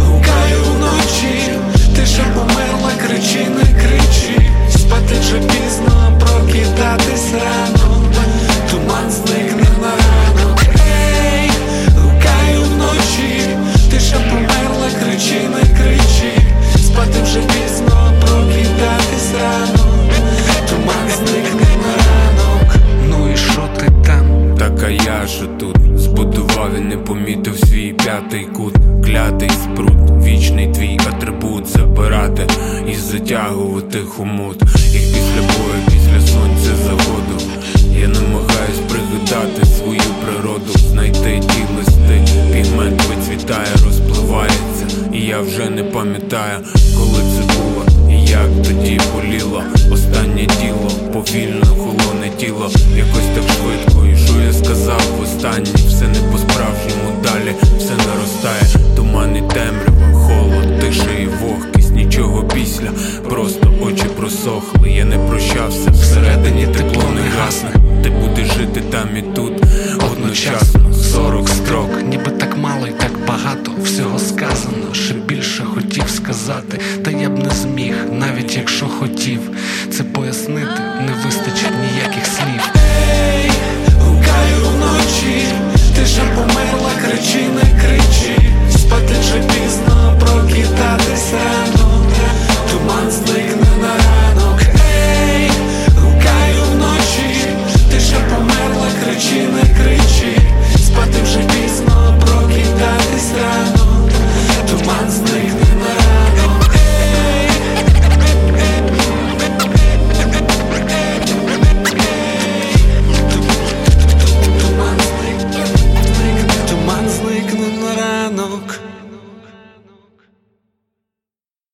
гукаю вночі, ти вже померла, кричи, не кричи. Спати вже пізно, прокидатись рано, туман зникне на ранок. Ей, гукаю вночі, ти вже померла, кричи, не кричи. Спати вже пізно, прокидатись рано, туман зникне на ранок. Ну і що ти там? Так а я ж тут. Збудував і не помітив свій п'ятий кут. Клятий спрут, вічний твій атрибут. Забирати і затягувати хомут. І після бою, після сонця заходу я намагаюсь пригадати свою природу. Знайти ті листи, пігмент вицвітає, розпливається. І я вже не пам'ятаю, коли це було і як тоді боліло. Останнє діло, повільно холоне тіло. Якось так швидко, і що я сказав востаннє? Все не по-справжньому, далі все наростає. Туман і темрява, холод, тиша і вогкість. Нічого після, просто очі просохли. Я не прощався, всередині тепло не гасне. Ти будеш жити там і тут одночасно. 40 строк, ніби так мало і так багато. Всього сказано, ще більше хотів сказати. Та я б не зміг, навіть якщо хотів. Це пояснити не вистачить ніяк.